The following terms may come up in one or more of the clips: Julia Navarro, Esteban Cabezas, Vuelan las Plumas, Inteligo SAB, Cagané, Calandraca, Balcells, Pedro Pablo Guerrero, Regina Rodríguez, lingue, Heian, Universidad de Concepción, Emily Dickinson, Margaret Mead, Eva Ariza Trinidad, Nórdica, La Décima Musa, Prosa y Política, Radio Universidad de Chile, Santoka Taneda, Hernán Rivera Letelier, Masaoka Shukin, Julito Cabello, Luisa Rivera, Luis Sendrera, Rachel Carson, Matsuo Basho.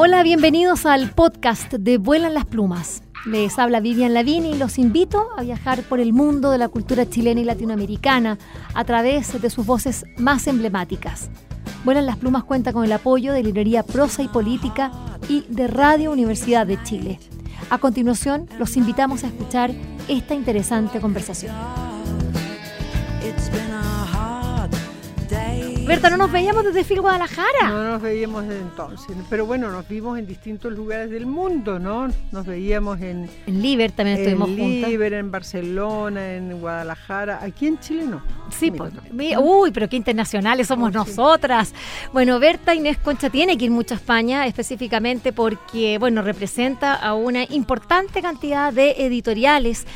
Hola, bienvenidos al podcast de Vuelan las Plumas. Les habla Vivian Lavini y los invito a viajar por el mundo de la cultura chilena y latinoamericana a través de sus voces más emblemáticas. Vuelan las Plumas cuenta con el apoyo de librería Prosa y Política y de Radio Universidad de Chile. A continuación, los invitamos a escuchar esta interesante conversación. Berta, no nos veíamos desde Fil Guadalajara. No nos veíamos desde entonces, pero bueno, nos vimos en distintos lugares del mundo, ¿no? Nos veíamos en Liber, también estuvimos juntas. En Liber, en Barcelona, en Guadalajara, aquí en Chile no. Sí, pues, uy, pero qué internacionales somos nosotras. Bueno, Berta Inés Concha tiene que ir mucho a España, específicamente porque, bueno, representa a una importante cantidad de editoriales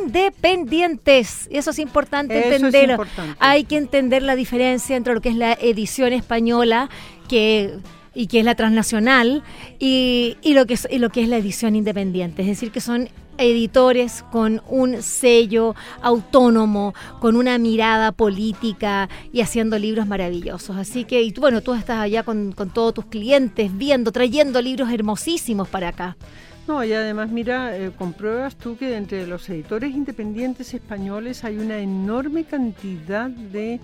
independientes. Eso es importante entenderlo. Hay que entender la diferencia entre lo que es la edición española que es la transnacional y lo que es la edición independiente, es decir, que son editores con un sello autónomo, con una mirada política y haciendo libros maravillosos. Así que, y bueno, tú estás allá con todos tus clientes viendo, trayendo libros hermosísimos para acá. No, y además, mira, compruebas tú que entre los editores independientes españoles hay una enorme cantidad de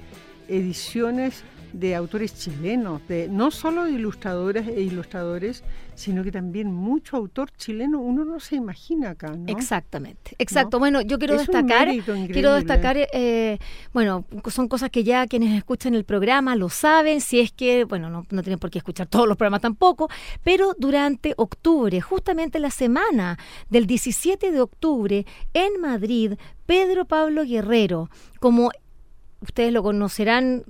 ediciones de autores chilenos, de no solo de ilustradoras e ilustradores, sino que también mucho autor chileno, uno no se imagina acá, ¿no? Exactamente, exacto. ¿No? Bueno, yo quiero destacar, bueno, son cosas que ya quienes escuchan el programa lo saben, si es que, bueno, no tienen por qué escuchar todos los programas tampoco, pero durante octubre, justamente la semana del 17 de octubre, en Madrid, Pedro Pablo Guerrero, como ustedes lo conocerán,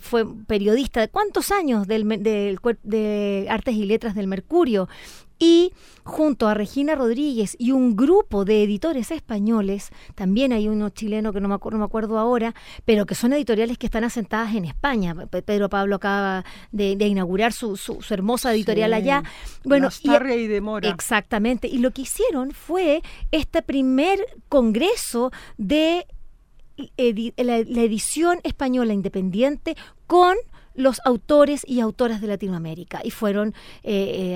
fue periodista de cuántos años de Artes y Letras del Mercurio, y junto a Regina Rodríguez y un grupo de editores españoles, también hay uno chileno que no me acuerdo ahora, pero que son editoriales que están asentadas en España. Pedro Pablo acaba de inaugurar su hermosa editorial allá. Bueno, La Starria y Demora. Exactamente, y lo que hicieron fue este primer congreso de la edición española independiente con los autores y autoras de Latinoamérica, y fueron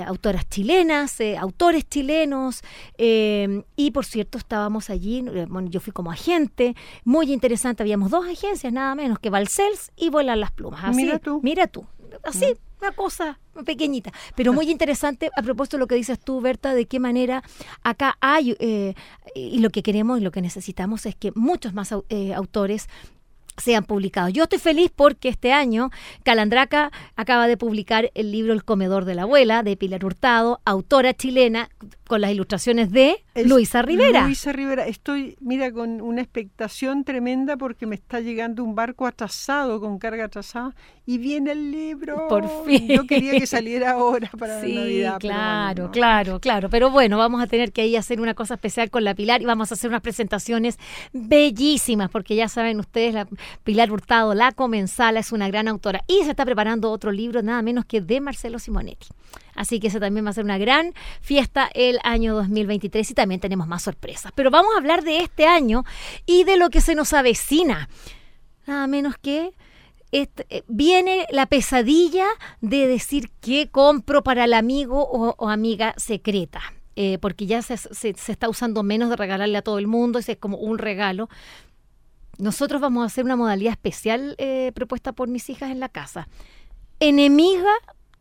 autoras chilenas, autores chilenos, y por cierto estábamos allí, bueno, yo fui como agente, muy interesante, habíamos dos agencias nada menos que Balcells y Vuelan las Plumas, así, mira tú, así, una cosa pequeñita, pero muy interesante. A propósito de lo que dices tú, Berta, de qué manera acá hay, y lo que queremos y lo que necesitamos es que muchos más autores sean publicados. Yo estoy feliz porque este año Calandraca acaba de publicar el libro El comedor de la abuela, de Pilar Hurtado, autora chilena, con las ilustraciones de Luisa Rivera. Luisa Rivera, estoy, mira, con una expectación tremenda porque me está llegando un barco atrasado, con carga atrasada, y viene el libro. Por fin. Yo quería que saliera ahora para Navidad. Sí, claro, bueno, claro. Pero bueno, vamos a tener que ahí hacer una cosa especial con la Pilar y vamos a hacer unas presentaciones bellísimas, porque ya saben ustedes, la Pilar Hurtado, la comensala, es una gran autora y se está preparando otro libro, nada menos que de Marcelo Simonetti. Así que ese también va a ser una gran fiesta el año 2023 y también tenemos más sorpresas. Pero vamos a hablar de este año y de lo que se nos avecina. Nada menos que viene la pesadilla de decir qué compro para el amigo o amiga secreta. Porque ya se está usando menos de regalarle a todo el mundo, es como un regalo. Nosotros vamos a hacer una modalidad especial propuesta por mis hijas en la casa. Enemiga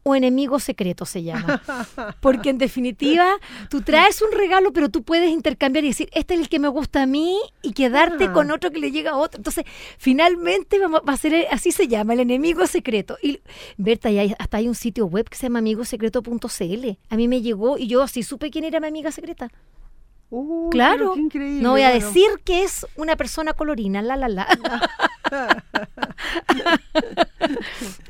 o enemigo secreto se llama. Porque en definitiva, tú traes un regalo, pero tú puedes intercambiar y decir, este es el que me gusta a mí, y quedarte con otro que le llega a otro. Entonces, finalmente va a ser, así se llama, el enemigo secreto. Y Berta, hasta hay un sitio web que se llama amigosecreto.cl. A mí me llegó y yo así supe quién era mi amiga secreta. Claro, qué increíble, no voy a decir que es una persona colorina,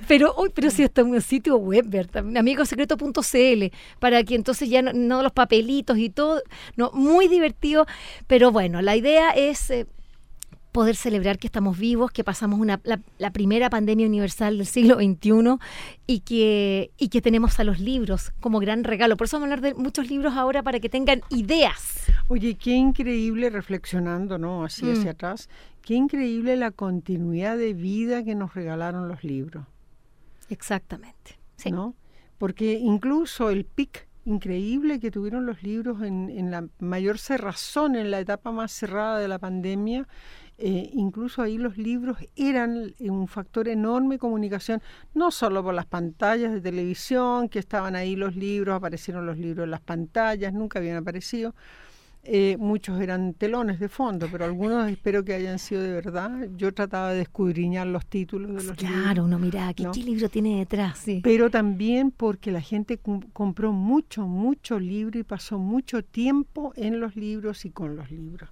pero si está en un sitio web, ¿verdad? amigosecreto.cl, para que entonces ya no los papelitos y todo, no, muy divertido, pero bueno, la idea es poder celebrar que estamos vivos, que pasamos la primera pandemia universal del siglo XXI y que tenemos a los libros como gran regalo. Por eso vamos a hablar de muchos libros ahora para que tengan ideas. Oye, qué increíble, reflexionando, ¿no? Así hacia atrás, qué increíble la continuidad de vida que nos regalaron los libros. Exactamente, sí. ¿No? porque incluso el pic increíble que tuvieron los libros en la mayor cerrazón, en la etapa más cerrada de la pandemia, incluso ahí los libros eran un factor enorme de comunicación, no solo por las pantallas de televisión, que estaban ahí los libros, aparecieron los libros en las pantallas, nunca habían aparecido. Muchos eran telones de fondo, pero algunos espero que hayan sido de verdad. Yo trataba de escudriñar los títulos de los libros. Claro, uno miraba, ¿qué libro tiene detrás? Sí. Pero también porque la gente compró mucho libro y pasó mucho tiempo en los libros y con los libros.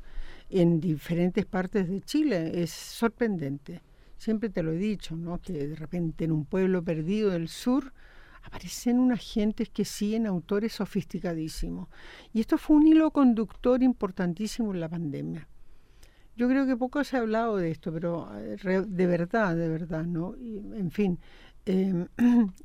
En diferentes partes de Chile, es sorprendente. Siempre te lo he dicho, ¿no? Que de repente en un pueblo perdido del sur aparecen unas gentes que siguen autores sofisticadísimos. Y esto fue un hilo conductor importantísimo en la pandemia. Yo creo que poco se ha hablado de esto, pero de verdad, ¿no? Y, en fin,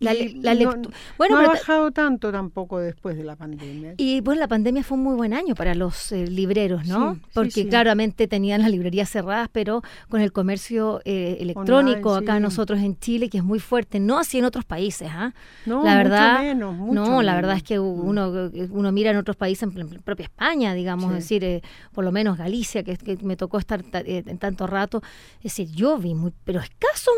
ha bajado tanto tampoco después de la pandemia. Y pues la pandemia fue un muy buen año para los libreros, ¿no? Sí, porque claramente tenían las librerías cerradas, pero con el comercio electrónico online, acá nosotros en Chile, que es muy fuerte, no así en otros países, ¿ah? No, la verdad, mucho menos. La verdad es que uno mira en otros países, en propia España, digamos, es decir, por lo menos Galicia, que me tocó estar en tanto rato, es decir, yo vi pero escasos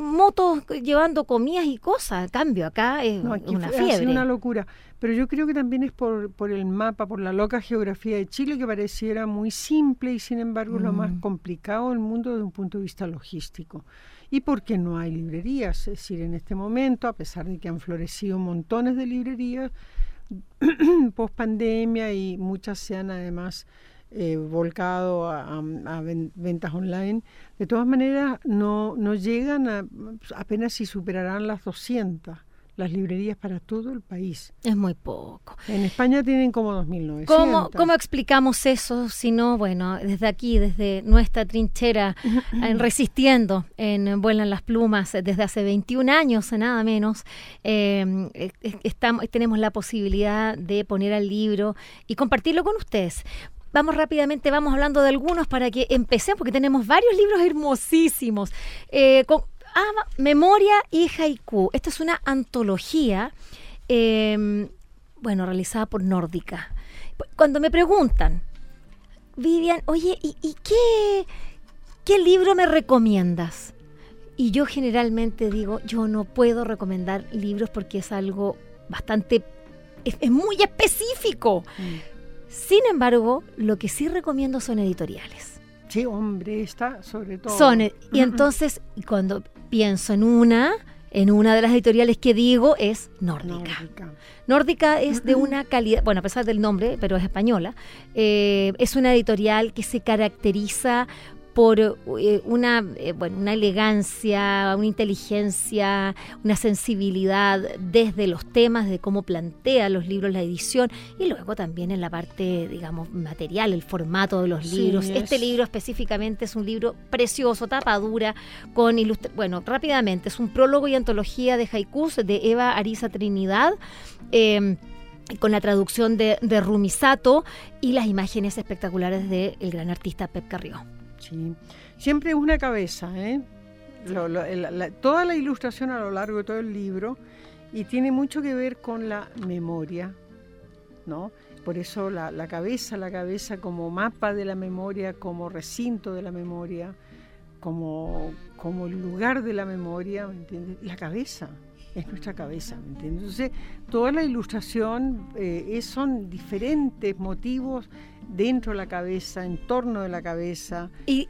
motos llevando comidas y cosas. A cambio, acá es una fiebre. Es una locura. Pero yo creo que también es por el mapa, por la loca geografía de Chile, que pareciera muy simple y sin embargo lo más complicado del mundo desde un punto de vista logístico. Y porque no hay librerías. Es decir, en este momento, a pesar de que han florecido montones de librerías post pandemia y muchas se han además volcado a ventas online, de todas maneras no llegan apenas si superarán las 200 las librerías para todo el país. Es muy poco. En España tienen como 2.900. ¿Cómo explicamos eso? Si no, bueno, desde aquí, desde nuestra trinchera, resistiendo en Vuelan las Plumas, desde hace 21 años, nada menos, tenemos la posibilidad de poner al libro y compartirlo con ustedes. Vamos hablando de algunos para que empecemos, porque tenemos varios libros hermosísimos. Memoria y Haiku. Esta es una antología, realizada por Nórdica. Cuando me preguntan, Vivian, oye, ¿y qué libro me recomiendas? Y yo generalmente digo, yo no puedo recomendar libros porque es algo bastante, es muy específico. Sin embargo, lo que sí recomiendo son editoriales. Sí, hombre, está sobre todo. Y entonces, cuando pienso en una de las editoriales que digo es Nórdica. Nórdica es de una calidad, a pesar del nombre, pero es española. Es una editorial que se caracteriza por una elegancia, una inteligencia, una sensibilidad desde los temas, de cómo plantea los libros, la edición, y luego también en la parte, digamos, material, el formato de los libros. Este libro específicamente es un libro precioso, tapa dura, con rápidamente, es un prólogo y antología de haikus de Eva Ariza Trinidad, con la traducción de Rumisato y las imágenes espectaculares del gran artista Pep Carrió. Sí. Siempre es una cabeza, ¿eh? Toda la ilustración a lo largo de todo el libro, y tiene mucho que ver con la memoria, ¿no? Por eso la cabeza como mapa de la memoria, como recinto de la memoria, como lugar de la memoria, ¿me entiendes? La cabeza es nuestra cabeza, ¿me entiendes? Entonces, toda la ilustración son diferentes motivos dentro de la cabeza, en torno de la cabeza. Y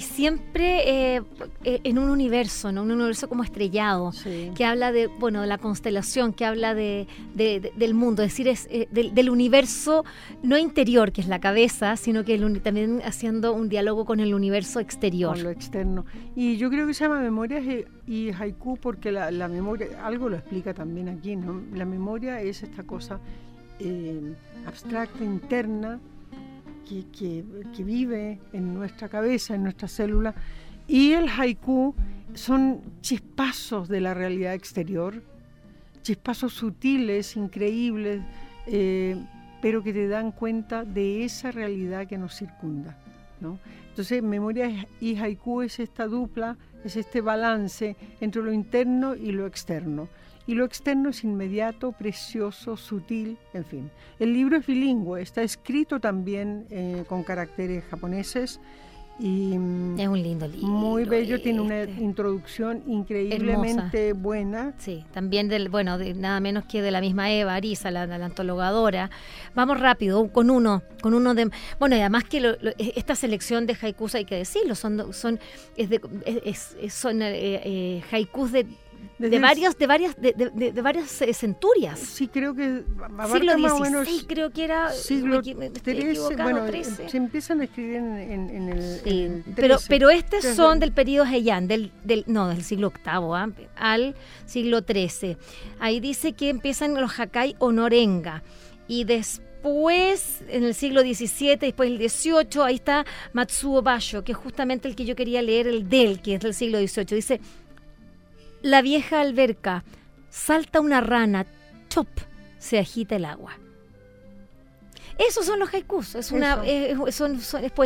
siempre en un universo, ¿no? Un universo como estrellado, que habla de la constelación, que habla del mundo, es decir, del universo no interior, que es la cabeza, sino que también haciendo un diálogo con el universo exterior. Con lo externo. Y yo creo que se llama Memorias y Haiku porque la memoria, algo lo explica también aquí, ¿no? La memoria es esta cosa abstracta, interna, que vive en nuestra cabeza, en nuestra célula, y el haiku son chispazos de la realidad exterior, chispazos sutiles, increíbles, pero que te dan cuenta de esa realidad que nos circunda, ¿no? Entonces, memoria y haiku es esta dupla, es este balance entre lo interno y lo externo. y lo externo es inmediato, precioso, sutil, en fin. El libro es bilingüe, está escrito también con caracteres japoneses y es un lindo libro. Muy bello, tiene una introducción increíblemente hermosa. Buena. Sí, también de nada menos que de la misma Eva Ariza, la antologadora. Vamos rápido con uno de, bueno, y además que esta selección de haikus, hay que decirlo, son haikus de varias centurias. Sí, creo que siglo XVI, creo que era siglo XIII, bueno, se empiezan a escribir en el sí, en pero estos son del periodo Heian, del siglo VIII al siglo XIII. Ahí dice que empiezan los Hakai Onorenga y después, en el siglo XVII, después el XVIII, ahí está Matsuo Basho, que es justamente el que yo quería leer, que es del siglo XVIII. Dice: la vieja alberca, salta una rana, chop, se agita el agua. Esos son los haikus, es poesía.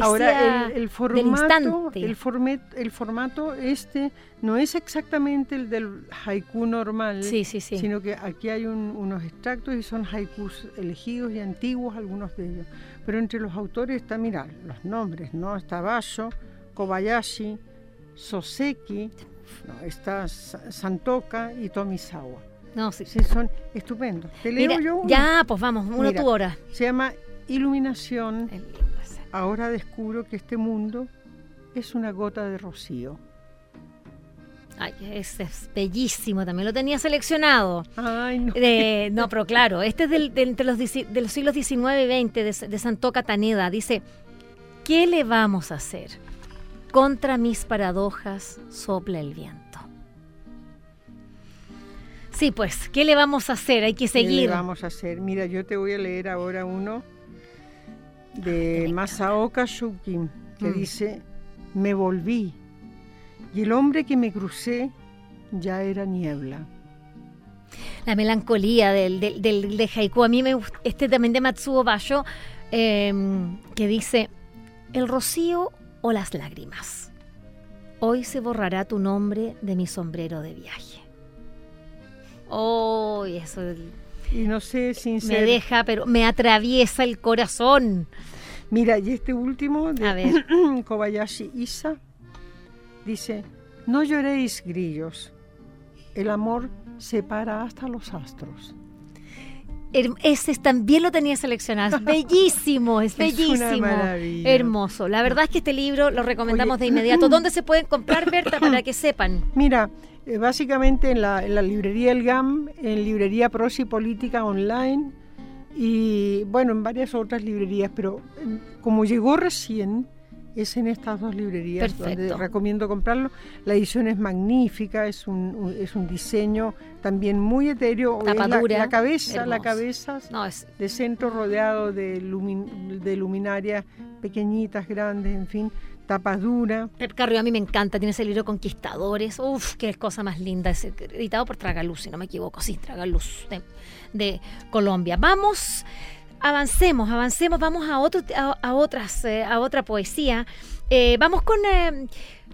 Ahora, el formato no es exactamente el del haiku normal, sí. Sino que aquí hay unos extractos y son haikus elegidos y antiguos, algunos de ellos. Pero entre los autores está, mirá, los nombres, ¿no? Está Basho, Kobayashi, Soseki... No, está Santoka y Tomisawa. No, sí, son estupendos. Te leo yo uno. Ya, pues vamos, tu hora. Se llama Iluminación. Ahora descubro que este mundo es una gota de rocío. Ay, ese es bellísimo, también lo tenía seleccionado. Ay, no. No, pero claro, este es de los siglos XIX y XX de Santoka Taneda. Dice: ¿qué le vamos a hacer? Contra mis paradojas sopla el viento. Sí, pues, ¿qué le vamos a hacer? Hay que seguir. ¿Qué le vamos a hacer? Mira, yo te voy a leer ahora uno de Masaoka Shukin, que dice: me volví, y el hombre que me crucé ya era niebla. La melancolía del haiku. A mí me gusta, también de Matsuo Basho, que dice: el rocío o las lágrimas. Hoy se borrará tu nombre de mi sombrero de viaje. Oh, eso. Y no sé, sincero. Me deja, pero me atraviesa el corazón. Mira, y este último de Kobayashi Isa dice: no lloréis, grillos. El amor separa hasta los astros. Ese también lo tenía seleccionado. Es bellísimo, hermoso. La verdad es que este libro lo recomendamos de inmediato. ¿Dónde se pueden comprar, Berta, para que sepan? Mira, básicamente en la librería El GAM, en librería Prosa y Política online y, bueno, en varias otras librerías, pero como llegó recién, es en estas dos librerías. Perfecto. Donde recomiendo comprarlo. La edición es magnífica, es un diseño también muy etéreo. Tapadura, la cabeza de centro rodeado de luminarias pequeñitas, grandes, en fin, tapadura. Pep Carrió, a mí me encanta, tiene ese libro Conquistadores, qué cosa más linda, es editado por Tragaluz, si no me equivoco, Tragaluz de Colombia. Vamos... Avancemos, vamos a otra poesía. Vamos con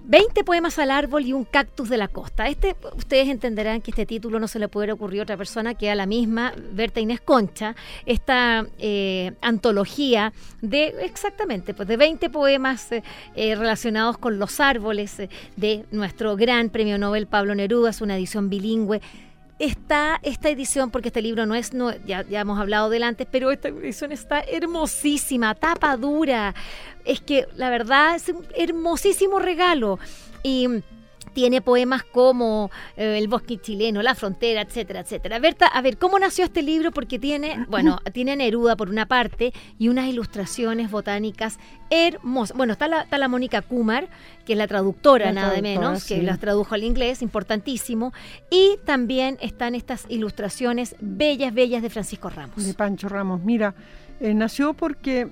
20 poemas al árbol y un cactus de la costa. Ustedes entenderán que este título no se le pudiera ocurrir a otra persona que a la misma Berta Inés Concha. Esta antología de 20 poemas relacionados con los árboles de nuestro gran premio Nobel Pablo Neruda. Es una edición bilingüe. Está esta edición, porque este libro ya hemos hablado del antes, pero esta edición está hermosísima, tapa dura. Es que la verdad es un hermosísimo regalo. Y tiene poemas como El bosque chileno, La frontera, etcétera, etcétera. Berta, a ver, ¿cómo nació este libro? Porque tiene Neruda por una parte y unas ilustraciones botánicas hermosas. Bueno, está la Mónica Kumar, que es la traductora, nada menos. Que las tradujo al inglés, importantísimo. Y también están estas ilustraciones bellas, bellas de Francisco Ramos. De Pancho Ramos. Mira, nació porque...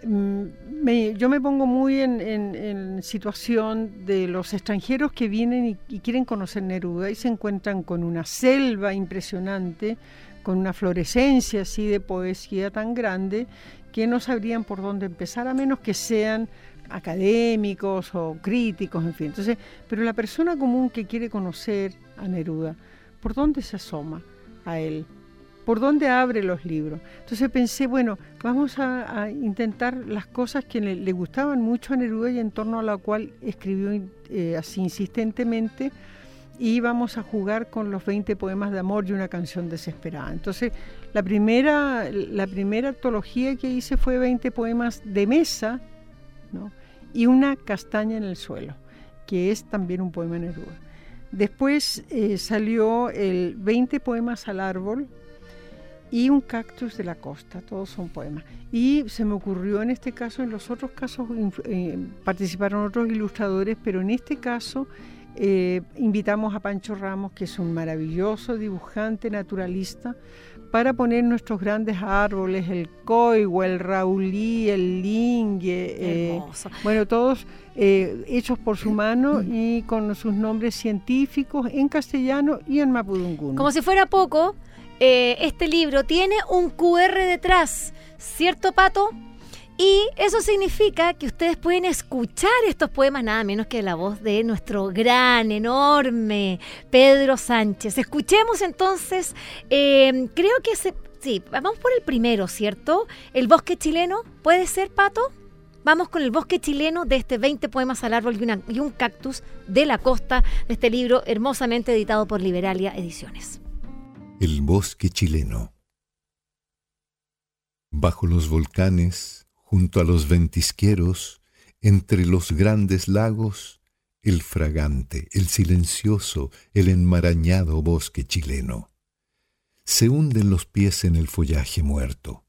yo me pongo muy en situación de los extranjeros que vienen y quieren conocer Neruda y se encuentran con una selva impresionante, con una florescencia así de poesía tan grande que no sabrían por dónde empezar, a menos que sean académicos o críticos, en fin. Entonces, pero la persona común que quiere conocer a Neruda ¿por dónde se asoma a él? ¿Por dónde abre los libros? Entonces pensé, bueno, vamos a intentar las cosas que le gustaban mucho a Neruda y en torno a la cual escribió así insistentemente, y vamos a jugar con los 20 poemas de amor y una canción desesperada. Entonces, la primera antología que hice fue 20 poemas de mesa, ¿no?, y una castaña en el suelo, que es también un poema Neruda. Después salió el 20 poemas al árbol y un cactus de la costa, todos son poemas. Y se me ocurrió en este caso, en los otros casos participaron otros ilustradores, pero en este caso invitamos a Pancho Ramos, que es un maravilloso dibujante naturalista, para poner nuestros grandes árboles, el coigua, el raulí, el lingue, bueno, todos hechos por su mano y con sus nombres científicos en castellano y en mapudungun. Como si fuera poco, este libro tiene un QR detrás, ¿cierto, Pato? Y eso significa que ustedes pueden escuchar estos poemas nada menos que la voz de nuestro gran, enorme Pedro Sánchez. Escuchemos entonces, creo que sí, vamos por el primero, ¿cierto? El bosque chileno, ¿puede ser, Pato? Vamos con el bosque chileno de este 20 poemas al árbol y un cactus de la costa, de este libro hermosamente editado por Liberalia Ediciones. El bosque chileno. Bajo los volcanes, junto a los ventisqueros, entre los grandes lagos, el fragante, el silencioso, el enmarañado bosque chileno. Se hunden los pies en el follaje muerto.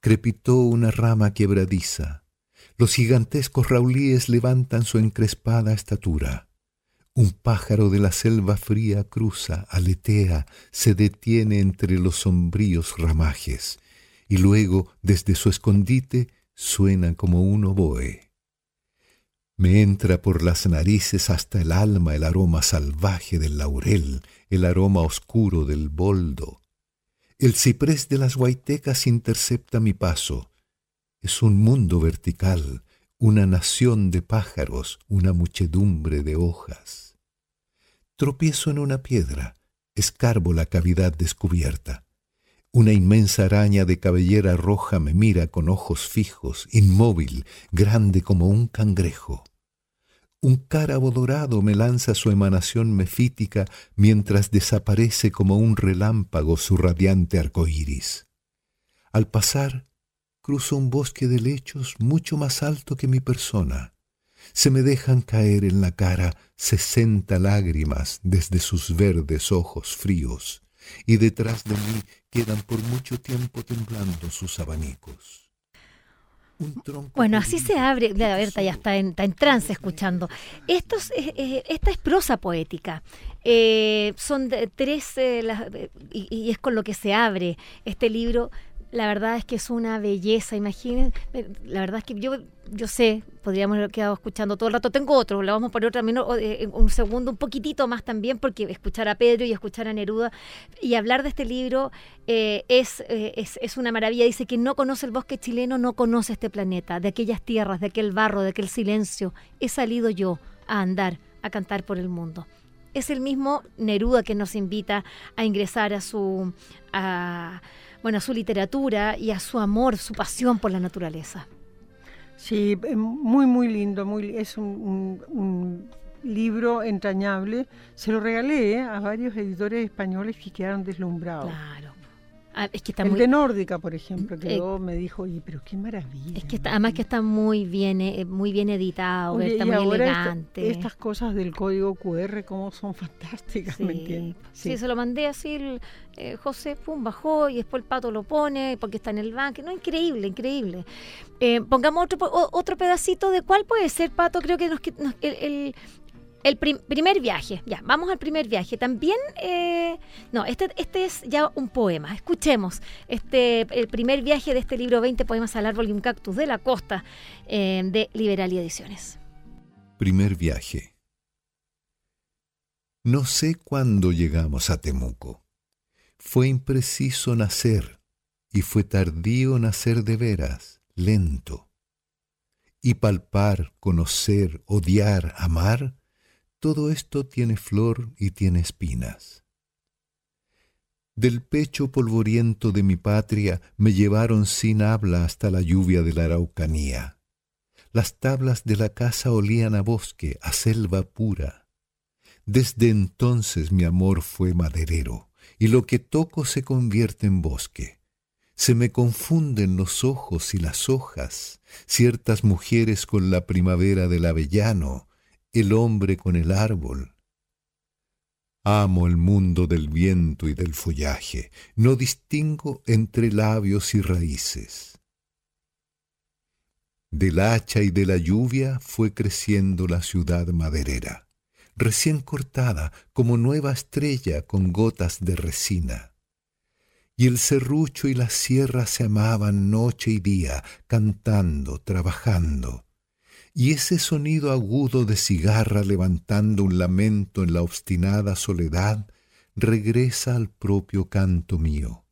Crepitó una rama quebradiza. Los gigantescos raulíes levantan su encrespada estatura. Un pájaro de la selva fría cruza, aletea, se detiene entre los sombríos ramajes. Y luego, desde su escondite, suena como un oboe. Me entra por las narices hasta el alma el aroma salvaje del laurel, el aroma oscuro del boldo. El ciprés de las guaitecas intercepta mi paso. Es un mundo vertical, una nación de pájaros, una muchedumbre de hojas. Tropiezo en una piedra, escarbo la cavidad descubierta. Una inmensa araña de cabellera roja me mira con ojos fijos, inmóvil, grande como un cangrejo. Un cárabo dorado me lanza su emanación mefítica mientras desaparece como un relámpago su radiante arcoíris. Al pasar, cruzo un bosque de lechos mucho más alto que mi persona. Se me dejan caer en la cara 60 lágrimas desde sus verdes ojos fríos. Y detrás de mí quedan por mucho tiempo temblando sus abanicos. Bueno, así se abre. La Berta ya está en trance escuchando. Esta es prosa poética. Son tres y es con lo que se abre este libro. La verdad es que es una belleza, imaginen. La verdad es que yo sé, podríamos haber quedado escuchando todo el rato. Tengo otro, lo vamos a poner también un segundo, un poquitito más también, porque escuchar a Pedro y escuchar a Neruda y hablar de este libro es una maravilla. Dice que no conoce el bosque chileno, no conoce este planeta, de aquellas tierras, de aquel barro, de aquel silencio. He salido yo a andar, a cantar por el mundo. Es el mismo Neruda que nos invita a ingresar a su literatura y a su amor, su pasión por la naturaleza. Sí, muy, muy lindo. Es un libro entrañable. Se lo regalé a varios editores españoles que quedaron deslumbrados. Claro. Es que está el de Nórdica, por ejemplo, que luego me dijo, oye, pero qué maravilla. Es que además que está muy bien editado, oye, está muy elegante. Estas cosas del código QR, cómo son fantásticas, sí. ¿Me entiendes? Sí, se lo mandé así, José, bajó y después el Pato lo pone porque está en el banco. No, increíble. Pongamos otro pedacito de cuál puede ser, Pato, creo que el primer viaje, ya, vamos al primer viaje. También, este es ya un poema. Escuchemos el primer viaje de este libro, 20 poemas al árbol y un cactus de la costa, de Liberalia Ediciones. Primer viaje. No sé cuándo llegamos a Temuco. Fue impreciso nacer, y fue tardío nacer de veras, lento. Y palpar, conocer, odiar, amar, todo esto tiene flor y tiene espinas. Del pecho polvoriento de mi patria me llevaron sin habla hasta la lluvia de la Araucanía. Las tablas de la casa olían a bosque, a selva pura. Desde entonces mi amor fue maderero, y lo que toco se convierte en bosque. Se me confunden los ojos y las hojas, ciertas mujeres con la primavera del avellano, el hombre con el árbol. Amo el mundo del viento y del follaje, no distingo entre labios y raíces. Del hacha y de la lluvia fue creciendo la ciudad maderera, recién cortada como nueva estrella con gotas de resina. Y el serrucho y la sierra se amaban noche y día, cantando, trabajando. Y ese sonido agudo de cigarra levantando un lamento en la obstinada soledad regresa al propio canto mío.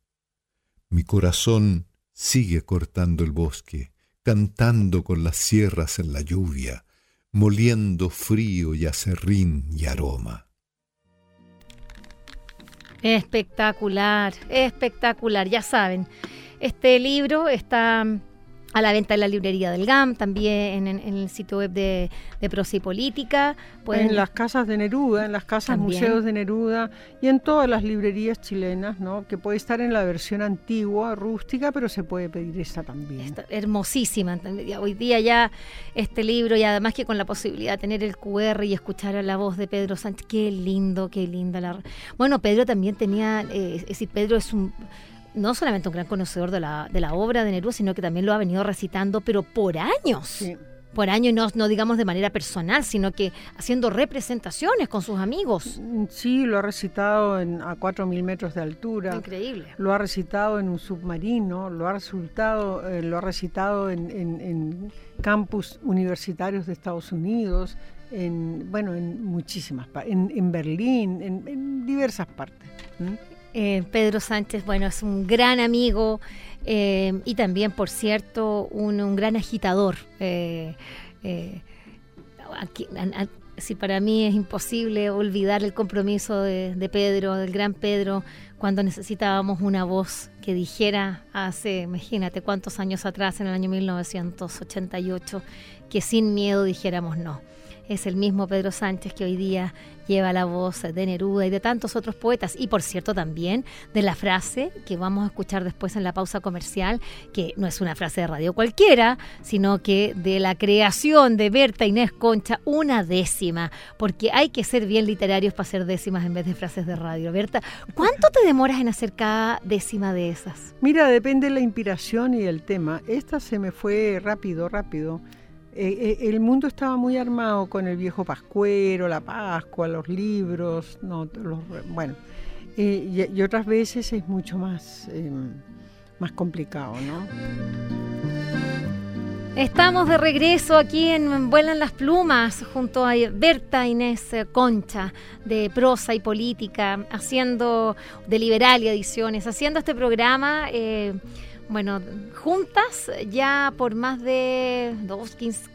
Mi corazón sigue cortando el bosque, cantando con las sierras en la lluvia, moliendo frío y acerrín y aroma. Espectacular, espectacular. Ya saben, este libro está a la venta en la librería del GAM, también en el sitio web de Prosa y Política. Pueden... En las casas de Neruda, en las casas también. Museos de Neruda y en todas las librerías chilenas, ¿no? Que puede estar en la versión antigua, rústica, pero se puede pedir esta también. Está hermosísima. Hoy día ya este libro, y además que con la posibilidad de tener el QR y escuchar a la voz de Pedro Sánchez. Qué lindo, qué linda. Bueno, Pedro también tenía... es decir, Pedro es un... no solamente un gran conocedor de la obra de Neruda, sino que también lo ha venido recitando, pero por años. Sí. Por años, no digamos de manera personal, sino que haciendo representaciones con sus amigos. Sí, lo ha recitado a 4.000 metros de altura. Increíble. Lo ha recitado en un submarino, lo ha recitado en campus universitarios de Estados Unidos, en muchísimas partes, en Berlín, en diversas partes. ¿Mm? Pedro Sánchez, bueno, es un gran amigo y también, por cierto, un gran agitador. Si para mí es imposible olvidar el compromiso de Pedro, del gran Pedro, cuando necesitábamos una voz que dijera hace, imagínate cuántos años atrás, en el año 1988, que sin miedo dijéramos no. Es el mismo Pedro Sánchez que hoy día lleva la voz de Neruda y de tantos otros poetas. Y por cierto también de la frase que vamos a escuchar después en la pausa comercial, que no es una frase de radio cualquiera, sino que de la creación de Berta Inés Concha, una décima. Porque hay que ser bien literarios para hacer décimas en vez de frases de radio. Berta, ¿cuánto te demoras en hacer cada décima de esas? Mira, depende de la inspiración y del tema. Esta se me fue rápido. El mundo estaba muy armado con el viejo pascuero, la Pascua, los libros, y otras veces es mucho más complicado, ¿no? Estamos de regreso aquí en Vuelan las Plumas junto a Berta Inés Concha de Prosa y Política, de Liberalia Ediciones, haciendo este programa. Bueno, juntas ya por más de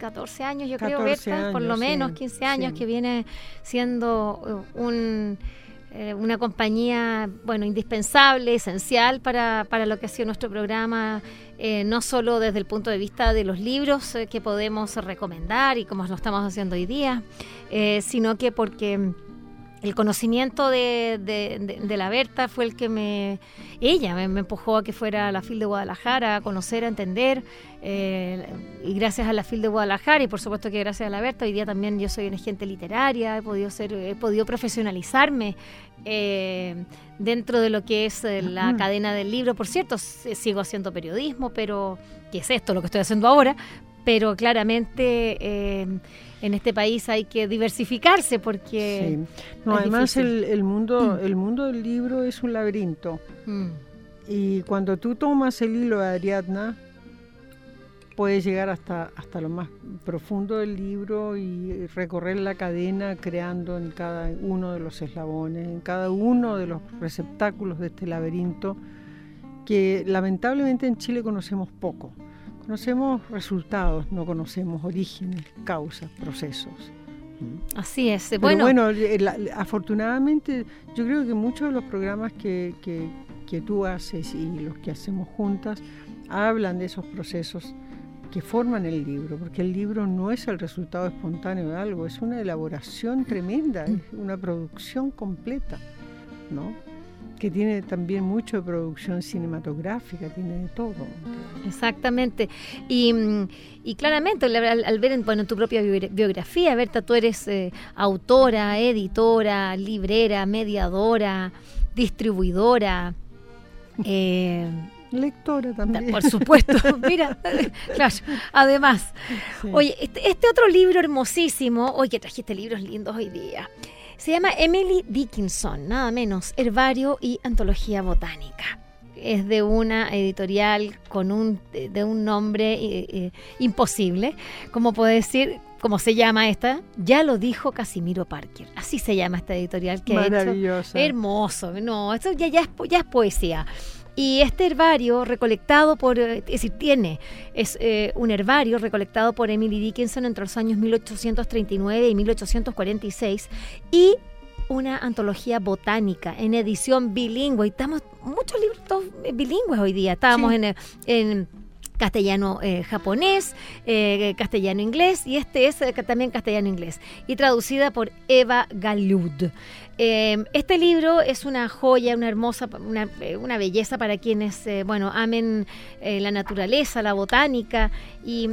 14 años, yo creo, Berta, años, por lo menos 15 años, sí. Que viene siendo una compañía, indispensable, esencial para lo que ha sido nuestro programa, no solo desde el punto de vista de los libros que podemos recomendar y como lo estamos haciendo hoy día, sino que porque... El conocimiento de la Berta fue el que ella me empujó a que fuera a la Fil de Guadalajara, a conocer, a entender, y gracias a la Fil de Guadalajara y por supuesto que gracias a la Berta, hoy día también yo soy una gente literaria, he podido profesionalizarme dentro de lo que es la cadena del libro. Por cierto, sigo haciendo periodismo, pero ¿qué es esto lo que estoy haciendo ahora? Pero claramente en este país hay que diversificarse porque... Sí. No, además el mundo del libro es un laberinto. Mm. Y cuando tú tomas el hilo de Ariadna, puedes llegar hasta lo más profundo del libro y recorrer la cadena creando en cada uno de los eslabones, en cada uno de los receptáculos de este laberinto que lamentablemente en Chile conocemos poco. Conocemos resultados, no conocemos orígenes, causas, procesos. Así es. Pero bueno, afortunadamente yo creo que muchos de los programas que tú haces y los que hacemos juntas hablan de esos procesos que forman el libro, porque el libro no es el resultado espontáneo de algo, es una elaboración tremenda, es una producción completa, ¿no? Que tiene también mucho de producción cinematográfica, tiene de todo. Exactamente. Y claramente, al ver en tu propia biografía, Berta, tú eres autora, editora, librera, mediadora, distribuidora. Lectora también. Por supuesto, mira, claro, además. Sí. Oye, este otro libro hermosísimo, oye, trajiste libros lindos hoy día. Se llama Emily Dickinson, nada menos, Herbario y Antología Botánica. Es de una editorial con un nombre imposible, como puedo decir, como se llama esta, ya lo dijo Casimiro Parker. Así se llama esta editorial que ha hecho. Hermoso, no, esto ya es poesía. Y este herbario recolectado por, es decir, un herbario recolectado por Emily Dickinson entre los años 1839 y 1846 y una antología botánica en edición bilingüe. Y estamos, muchos libros bilingües hoy día, estábamos sí. en castellano-japonés, castellano-inglés, y este es también castellano-inglés, y traducida por Eva Galud. Este libro es una joya, una hermosa, una belleza para quienes amen la naturaleza, la botánica y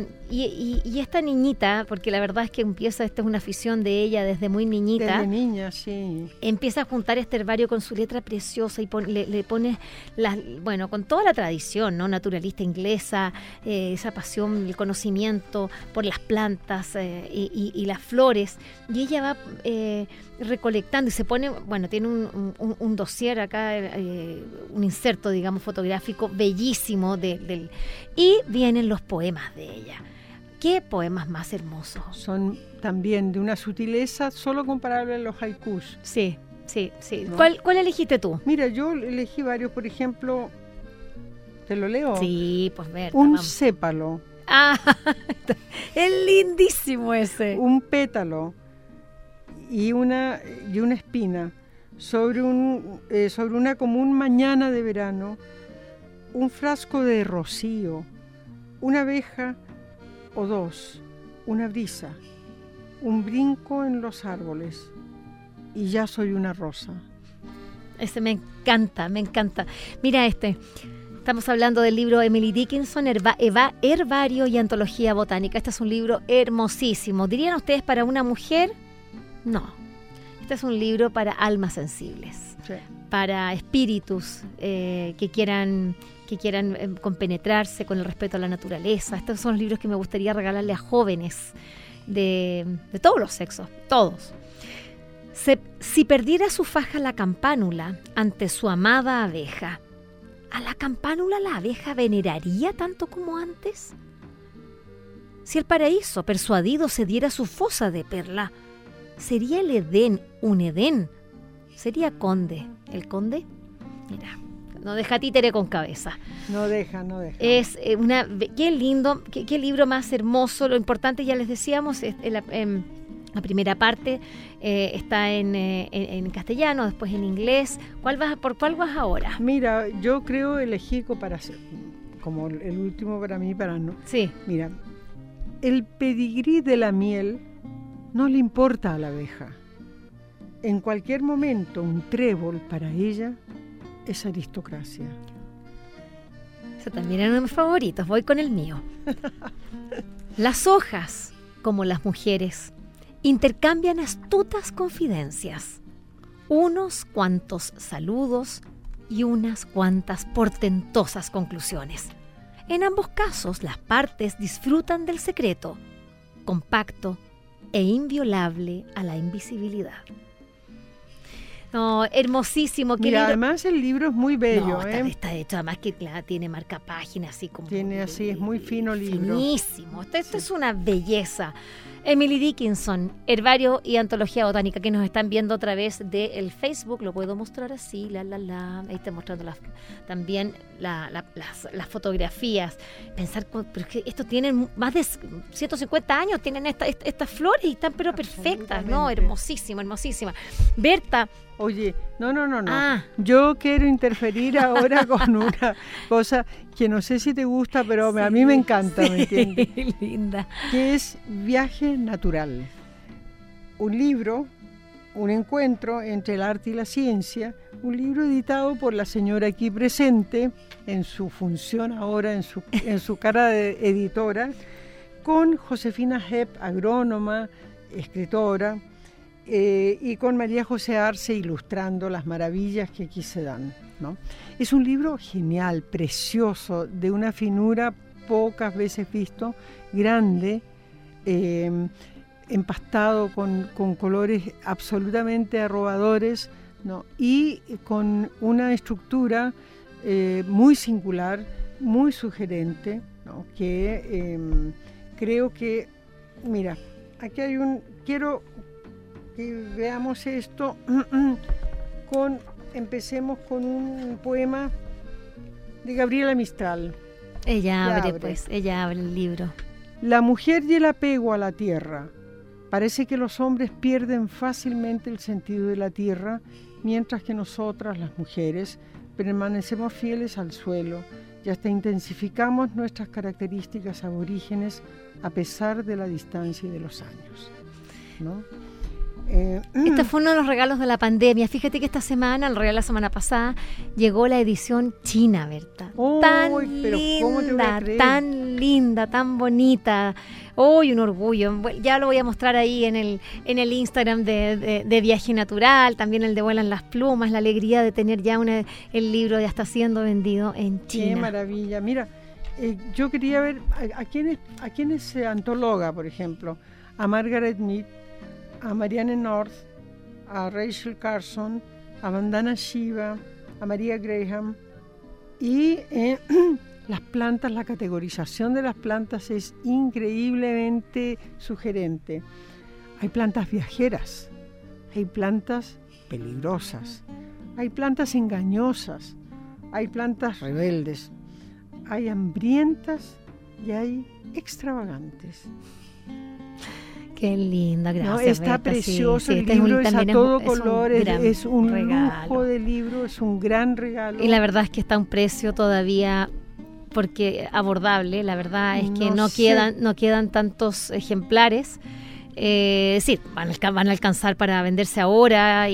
esta niñita, porque la verdad es que esta es una afición de ella desde muy niñita. Desde niña, sí. Empieza a juntar este herbario con su letra preciosa y le pone con toda la tradición, ¿no? Naturalista inglesa, esa pasión, el conocimiento por las plantas y las flores, y ella va recolectando y se pone, tiene un dossier acá, un inserto, digamos, fotográfico bellísimo y vienen los poemas de ella. ¿Qué poemas más hermosos? Son también de una sutileza solo comparable a los haikus. Sí, sí, sí. ¿No? ¿Cuál elegiste tú? Mira, yo elegí varios, por ejemplo, ¿te lo leo? Sí, pues Berta, un sépalo. Ah, es lindísimo ese. Un pétalo. Y una espina, sobre una común mañana de verano, un frasco de rocío, una abeja o dos, una brisa, un brinco en los árboles, y ya soy una rosa. Ese me encanta, me encanta. Mira este. Estamos hablando del libro Emily Dickinson, Herbario y Antología Botánica. Este es un libro hermosísimo. ¿Dirían ustedes para una mujer? No, este es un libro para almas sensibles, sí. Para espíritus que quieran compenetrarse con el respeto a la naturaleza. Estos son los libros que me gustaría regalarle a jóvenes de todos los sexos, todos. Si perdiera su faja la campánula ante su amada abeja, ¿a la campánula la abeja veneraría tanto como antes? Si el paraíso persuadido se diera su fosa de perla, ¿sería el Edén un Edén? ¿Sería Conde? ¿El Conde? Mira, no deja títere con cabeza. No deja. Es qué lindo, qué libro más hermoso. Lo importante, ya les decíamos, es la primera parte está en castellano, después en inglés. ¿Por cuál vas ahora? Mira, yo creo elegí como el último para mí, para no. Sí. Mira, el pedigrí de la miel no le importa a la abeja. En cualquier momento, un trébol para ella es aristocracia. Eso también es uno de mis favoritos. Voy con el mío. Las hojas, como las mujeres, intercambian astutas confidencias. Unos cuantos saludos y unas cuantas portentosas conclusiones. En ambos casos, las partes disfrutan del secreto, compacto e inviolable a la invisibilidad. No, hermosísimo. Mira, libro. Además el libro es muy bello. No, está hecho, además que tiene marcapáginas, así como. Tiene así, es muy fino el libro. Finísimo. Esto sí. Es una belleza. Emily Dickinson, herbario y antología botánica, que nos están viendo a través del Facebook. Lo puedo mostrar así, ahí está mostrando también las fotografías. Pensar, pero es que estos tienen más de 150 años, tienen estas flores y están pero perfectas, ¿no? Hermosísima, hermosísima. Berta. Oye, no. Ah. Yo quiero interferir ahora con una cosa que no sé si te gusta, pero sí, a mí me encanta, sí, ¿me entiendes? Linda. Que es Viaje Natural. Un libro, un encuentro entre el arte y la ciencia, un libro editado por la señora aquí presente, en su función ahora, en su cara de editora, con Josefina Hepp, agrónoma, escritora, y con María José Arce ilustrando las maravillas que aquí se dan, ¿no? Es un libro genial, precioso, de una finura pocas veces visto, grande, empastado con colores absolutamente arrobadores, ¿no? Y con una estructura muy singular, muy sugerente, ¿no? Que creo que, mira, aquí hay quiero que veamos esto, empecemos con un poema de Gabriela Mistral. Ella abre el libro. La mujer y el apego a la tierra. Parece que los hombres pierden fácilmente el sentido de la tierra, mientras que nosotras, las mujeres, permanecemos fieles al suelo y hasta intensificamos nuestras características aborígenes a pesar de la distancia y de los años, ¿no? Este fue uno de los regalos de la pandemia. Fíjate que esta semana, el regalo de la semana pasada, llegó la edición china, Berta. Tan linda, tan bonita. Un orgullo. Ya lo voy a mostrar ahí en el Instagram de Viaje Natural, también el de Vuelan las Plumas, la alegría de tener ya el libro ya está siendo vendido en China. Qué maravilla. Mira, yo quería ver a quién es antóloga, por ejemplo, a Margaret Mead, a Marianne North, a Rachel Carson, a Vandana Shiva, a María Graham. Y las plantas, la categorización de las plantas es increíblemente sugerente. Hay plantas viajeras, hay plantas peligrosas, hay plantas engañosas, hay plantas rebeldes, hay hambrientas y hay extravagantes. Qué linda, gracias. No, está Berta, precioso, sí, el libro es a todo color, es un regalo. Lujo de libro, es un gran regalo. Y la verdad es que está a un precio todavía abordable, la verdad es que no quedan tantos ejemplares. Sí, van a alcanzar para venderse ahora,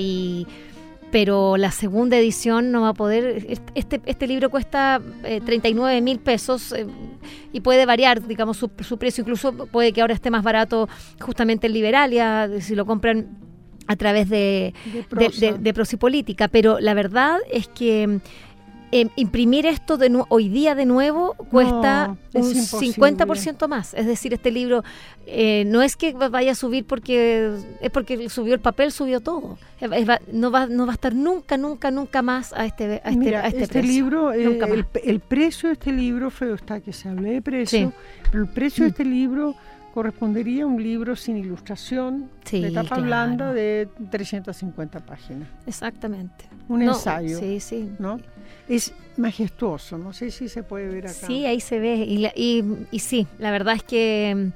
pero la segunda edición no va a poder. Este libro cuesta 39.000 pesos y puede variar, digamos, su precio. Incluso puede que ahora esté más barato justamente en Liberalia, si lo compran a través de Prosa y Política. Pero la verdad es que imprimir esto hoy día de nuevo cuesta un 50% más. Es decir, este libro no es que vaya a subir porque subió el papel, subió todo. No va a estar nunca más a este precio. Libro, el precio de este libro, feo está que se hable de precio, sí, pero el precio de este libro correspondería a un libro sin ilustración, de tapa blanda, de 350 páginas. Exactamente. Un ensayo. Sí. ¿No? Es majestuoso, no sé si se puede ver acá. Sí, ahí se ve. Y sí, la verdad es que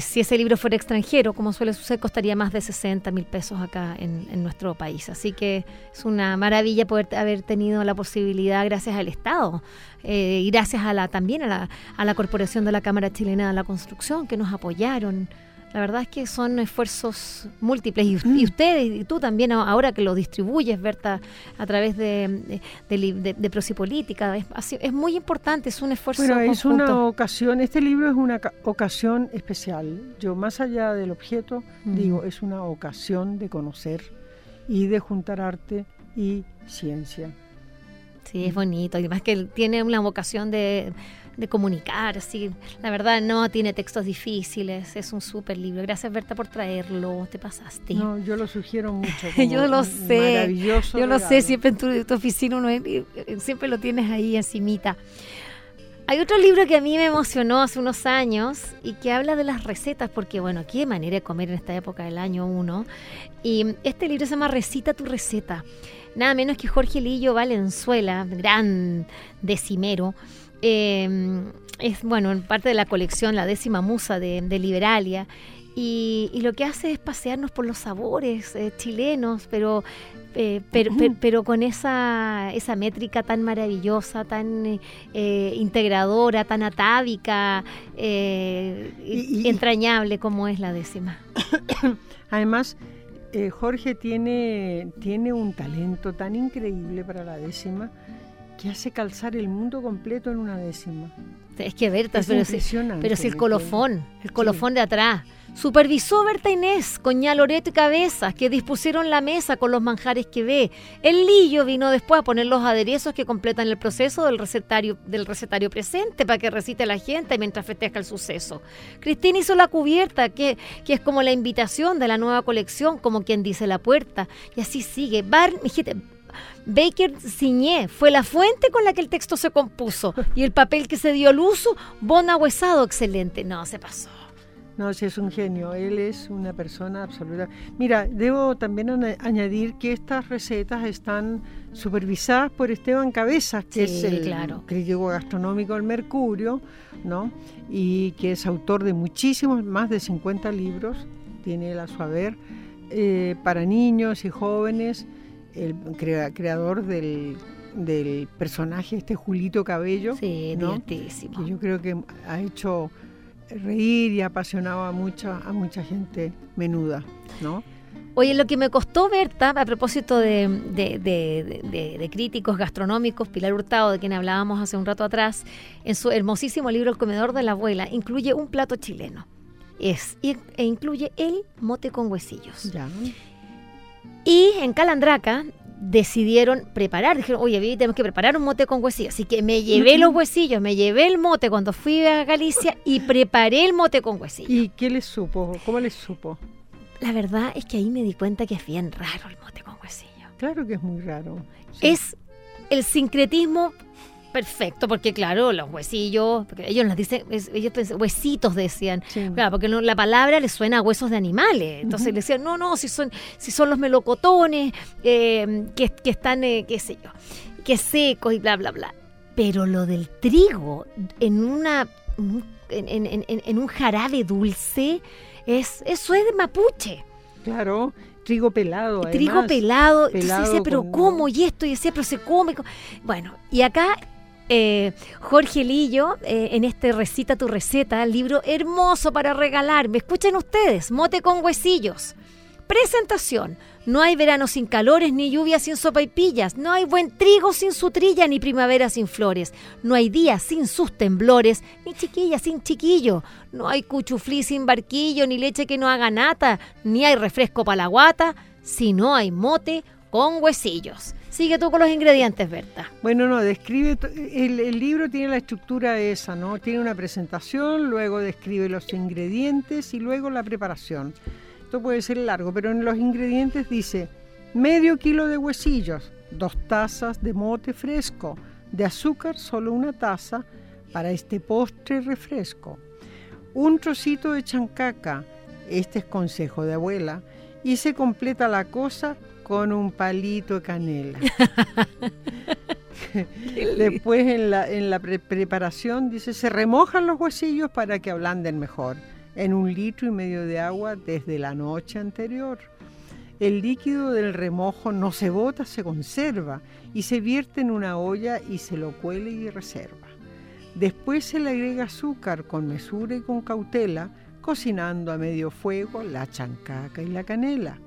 si ese libro fuera extranjero, como suele suceder, costaría más de 60.000 pesos acá en nuestro país. Así que es una maravilla poder haber tenido la posibilidad, gracias al Estado y gracias a la Corporación de la Cámara Chilena de la Construcción, que nos apoyaron. La verdad es que son esfuerzos múltiples y ustedes y tú también, ahora que lo distribuyes, Berta, a través de Prosa y Política, es muy importante, es un esfuerzo conjunto. Es una ocasión, este libro es una ocasión especial. Yo, más allá del objeto, digo, es una ocasión de conocer y de juntar arte y ciencia. Sí, es bonito, y además que tiene una vocación de comunicar, sí. La verdad, no tiene textos difíciles, es un súper libro. Gracias, Berta, por traerlo, te pasaste. No, yo lo sugiero mucho. Yo lo sé, maravilloso, siempre en tu oficina, siempre lo tienes ahí encimita. Hay otro libro que a mí me emocionó hace unos años y que habla de las recetas, porque bueno, qué manera de comer en esta época del año uno. Y este libro se llama Recita tu receta. Nada menos que Jorge Lillo Valenzuela, gran decimero. Es bueno, parte de la colección La Décima Musa de Liberalia. Y lo que hace es pasearnos por los sabores chilenos, pero con esa métrica tan maravillosa, tan integradora, tan atávica, y entrañable como es la décima. Además, Jorge tiene un talento tan increíble para la décima que hace calzar el mundo completo en una décima. Es que Berta, es pero si el colofón sí, de atrás. Supervisó Berta Inés, Coña, Loreto y Cabezas, que dispusieron la mesa con los manjares que ve. El Lillo vino después a poner los aderezos que completan el proceso del recetario presente para que recite la gente mientras festeja el suceso. Cristina hizo la cubierta, que es como la invitación de la nueva colección, como quien dice la puerta. Y así sigue. Baker Signé fue la fuente con la que el texto se compuso, y el papel que se dio al uso, Bona Huesado, excelente. No, se pasó. No, sí, es un genio. Él es una persona absoluta. Mira, debo también añadir que estas recetas están supervisadas por Esteban Cabezas, que sí, es el crítico gastronómico del Mercurio, ¿no? Y que es autor de muchísimos, más de 50 libros, tiene él a su haber, para niños y jóvenes. El creador del personaje, este Julito Cabello. Sí, ¿no? Divertísimo. Que yo creo que ha hecho reír y ha apasionado a mucha gente menuda, ¿no? Oye, lo que me costó, Berta, a propósito de críticos gastronómicos, Pilar Hurtado, de quien hablábamos hace un rato atrás, en su hermosísimo libro El comedor de la abuela, incluye un plato chileno. E incluye el mote con huesillos. Ya. Y en Calandraca decidieron preparar, dijeron, oye, tenemos que preparar un mote con huesillos. Así que me llevé los huesillos, me llevé el mote cuando fui a Galicia y preparé el mote con huesillos. ¿Y qué les supo? ¿Cómo les supo? La verdad es que ahí me di cuenta que es bien raro el mote con huesillos. Claro que es muy raro. Sí. Es el sincretismo perfecto, porque claro, los huesillos, porque ellos nos dicen, ellos pensaban, huesitos decían, sí, claro, porque no, la palabra les suena a huesos de animales, entonces uh-huh, decían, no, si son los melocotones, que están, qué sé yo, que secos y bla, bla, bla. Pero lo del trigo en un jarabe dulce, eso es de mapuche. Claro. Trigo pelado, además. Trigo pelado. Entonces decía, pero ¿cómo? Y esto, y decía, pero se come. Bueno, y acá Jorge Lillo, en este Recita tu receta, libro hermoso para regalar. Me escuchan ustedes, mote con huesillos. Presentación. No hay verano sin calores, ni lluvia sin sopaipillas. No hay buen trigo sin su trilla, ni primavera sin flores. No hay día sin sus temblores, ni chiquilla sin chiquillo. No hay cuchuflí sin barquillo, ni leche que no haga nata. Ni hay refresco para la guata, si no hay mote con huesillos. Sigue tú con los ingredientes, Berta. Bueno, no, describe, el libro tiene la estructura esa, ¿no? Tiene una presentación, luego describe los ingredientes y luego la preparación. Esto puede ser largo, pero en los ingredientes dice: medio kilo de huesillos, 2 tazas de mote fresco, de azúcar solo 1 taza para este postre refresco, 1 trocito de chancaca, este es consejo de abuela, y se completa la cosa con un palito de canela. Después en la preparación dice: se remojan los huesillos para que ablanden mejor en 1,5 litros de agua desde la noche anterior. El líquido del remojo no se bota, se conserva y se vierte en una olla y se lo cuele y reserva. Después se le agrega azúcar con mesura y con cautela, cocinando a medio fuego la chancaca y la canela.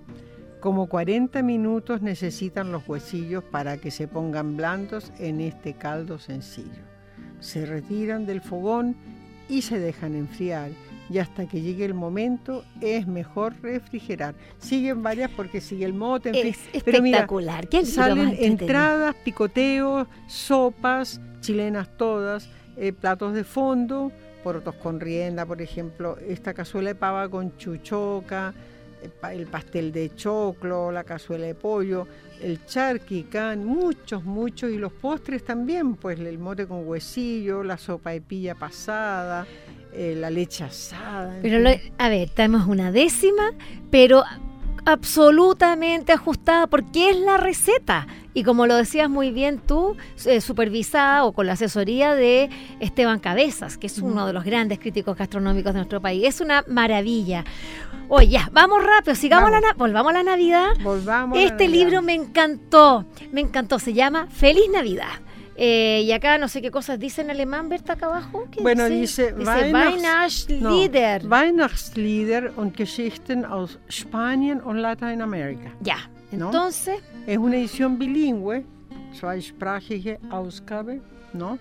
Como 40 minutos necesitan los huesillos para que se pongan blandos en este caldo sencillo. Se retiran del fogón y se dejan enfriar, y hasta que llegue el momento es mejor refrigerar. Siguen varias porque sigue el mote, en fin. Es espectacular. Pero mira, salen entradas, picoteos, sopas chilenas todas, platos de fondo, porotos con rienda, por ejemplo, esta cazuela de pava con chuchoca, el pastel de choclo, la cazuela de pollo, el charquicán, muchos, y los postres también, pues el mote con huesillo, la sopa de pilla pasada, la leche asada. Pero a ver, estamos una décima, pero absolutamente ajustada porque es la receta. Y como lo decías muy bien tú, supervisada o con la asesoría de Esteban Cabezas, que es uno de los grandes críticos gastronómicos de nuestro país. Es una maravilla. Oye, ya, vamos rápido, sigamos, volvamos a la Navidad. Este libro me encantó, se llama Feliz Navidad. Y acá no sé qué cosas dice en alemán, Berta, acá abajo. Bueno, dice Weihnachtslieder. Weihnachtslieder und Geschichten aus Spanien und Lateinamerika. Ya, ¿no? Entonces, es una edición bilingüe, zweisprachige Ausgabe, ¿no?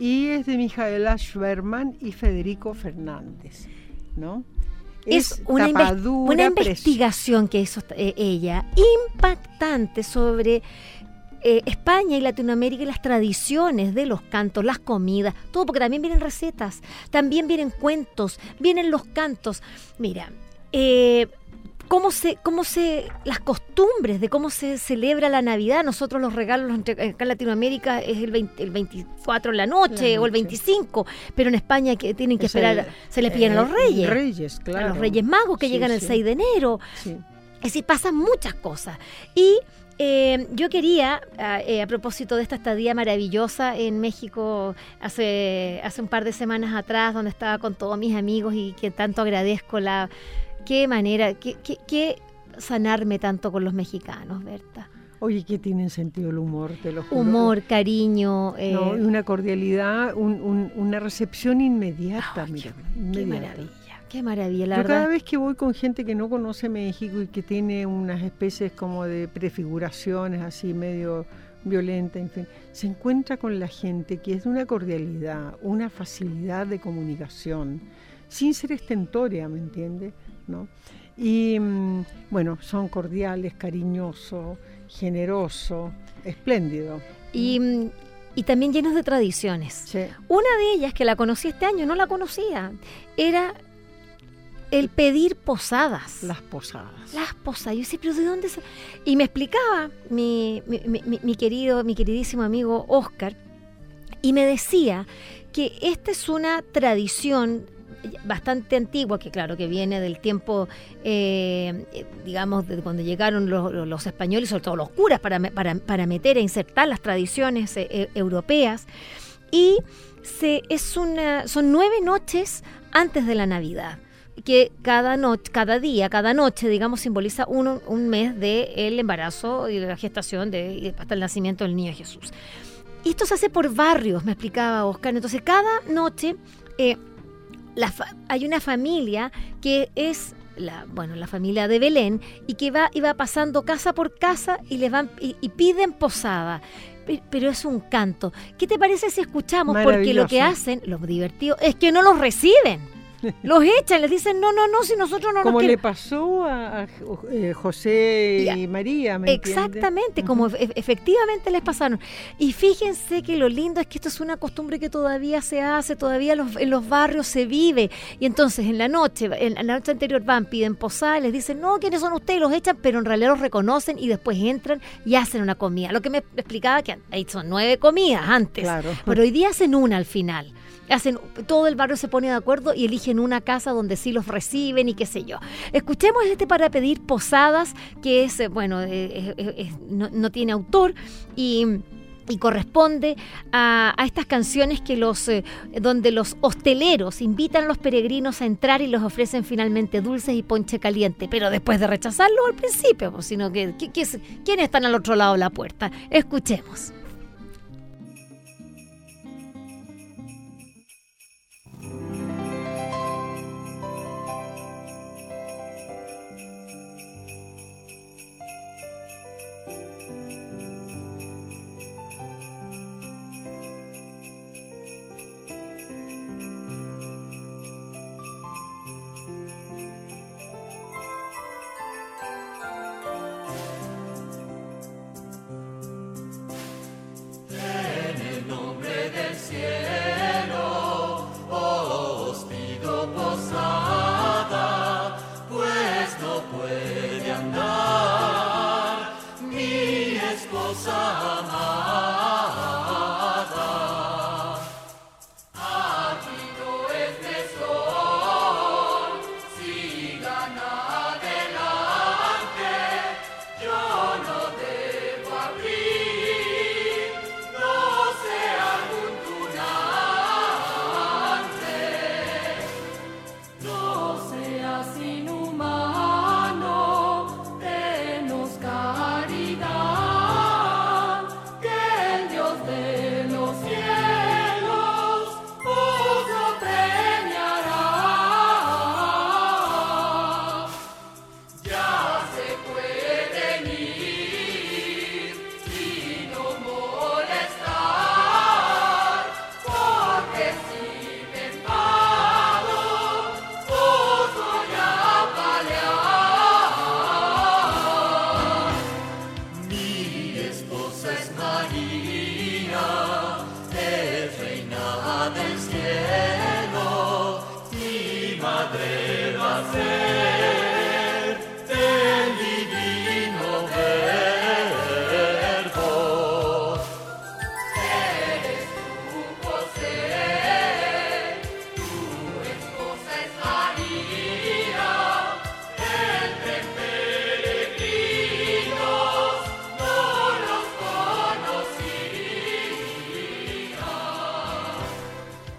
Y es de Michaela Schwermann y Federico Fernández, ¿no? Es una investigación que hizo ella, impactante, sobre España y Latinoamérica y las tradiciones de los cantos, las comidas, todo, porque también vienen recetas, también vienen cuentos, vienen los cantos. Mira, las costumbres de cómo se celebra la Navidad. Nosotros los regalos acá en Latinoamérica es el 24 en la noche o el 25, pero en España que tienen que esperar, se les piden a los reyes, claro. A los Reyes Magos que llegan el 6 de enero. Sí. Es decir, pasan muchas cosas. Y yo quería, a propósito de esta estadía maravillosa en México hace un par de semanas atrás, donde estaba con todos mis amigos y que tanto agradezco qué manera, qué sanarme tanto con los mexicanos, Berta. Oye, que tienen sentido el humor, te lo juro. Humor, cariño. No, una cordialidad, una recepción inmediata. Oh, mira, inmediata. Qué maravilla, la verdad. Yo cada vez que voy con gente que no conoce México y que tiene unas especies como de prefiguraciones así medio violenta, en fin, se encuentra con la gente que es de una cordialidad, una facilidad de comunicación, sin ser estentórea, ¿me entiendes? ¿No? Y bueno, son cordiales, cariñosos, generosos, espléndidos. Y también llenos de tradiciones. Sí. Una de ellas, que la conocí este año, no la conocía, era el pedir posadas. Las posadas. Yo decía, pero ¿de dónde se...? Y me explicaba mi queridísimo amigo Oscar, y me decía que esta es una tradición bastante antigua, que claro que viene del tiempo, digamos, de cuando llegaron los españoles, sobre todo los curas, para meter e insertar las tradiciones europeas. Y son 9 noches antes de la Navidad, que cada día, cada noche, digamos, simboliza un mes del embarazo y de la gestación hasta el nacimiento del niño Jesús. Y esto se hace por barrios, me explicaba Oscar. Entonces, cada noche hay una familia que es la familia de Belén, y que va pasando casa por casa y les van y piden posada. Pero es un canto. ¿Qué te parece si escuchamos? Porque lo que hacen, lo divertido, es que no los reciben. Los echan, les dicen no, si nosotros no nos queremos. Como le pasó a José y María, ¿me exactamente, entiendes? Como efectivamente les pasaron. Y fíjense que lo lindo es que esto es una costumbre que todavía se hace, todavía en los barrios se vive. Y entonces en la noche anterior van, piden posada, les dicen, no, ¿quiénes son ustedes? Los echan, pero en realidad los reconocen y después entran y hacen una comida. Lo que me explicaba que son 9 comidas antes, claro. Pero hoy día hacen una al final. Todo el barrio se pone de acuerdo y eligen una casa donde sí los reciben y qué sé yo. Escuchemos para pedir posadas, que no tiene autor y corresponde a estas canciones que donde los hosteleros invitan a los peregrinos a entrar y les ofrecen finalmente dulces y ponche caliente, pero después de rechazarlo al principio, pues, sino que ¿quiénes están al otro lado de la puerta? Escuchemos.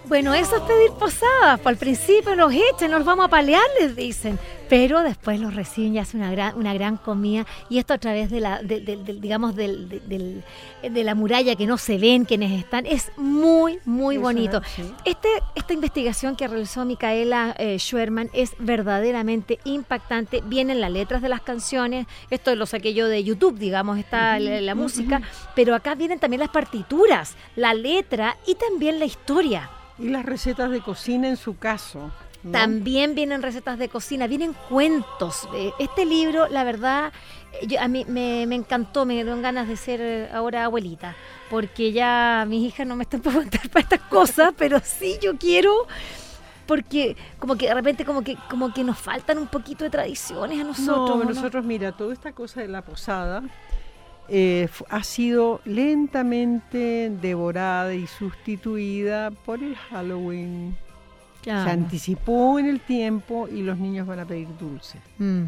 Bueno, eso es pedir posadas. Al principio nos echan, nos vamos a palear, les dicen. Pero después los reciben y hacen una gran comida. Y esto a través de la muralla que no se ven quienes están. Es muy, muy bonito. Sí. Esta investigación que realizó Michaela Schwermann es verdaderamente impactante. Vienen las letras de las canciones. Esto lo saqué yo de YouTube, digamos, está la música. Pero acá vienen también las partituras, la letra y también la historia. Y las recetas de cocina en su caso, ¿no? También vienen recetas de cocina, vienen cuentos. Este libro, la verdad, a mí me encantó, me dieron ganas de ser ahora abuelita, porque ya mis hijas no me están preguntando para estas cosas, pero sí yo quiero, porque como que de repente como que nos faltan un poquito de tradiciones a nosotros. Nosotros, mira, toda esta cosa de la posada ha sido lentamente devorada y sustituida por el Halloween. Claro. Se anticipó en el tiempo y los niños van a pedir dulce. ¿No?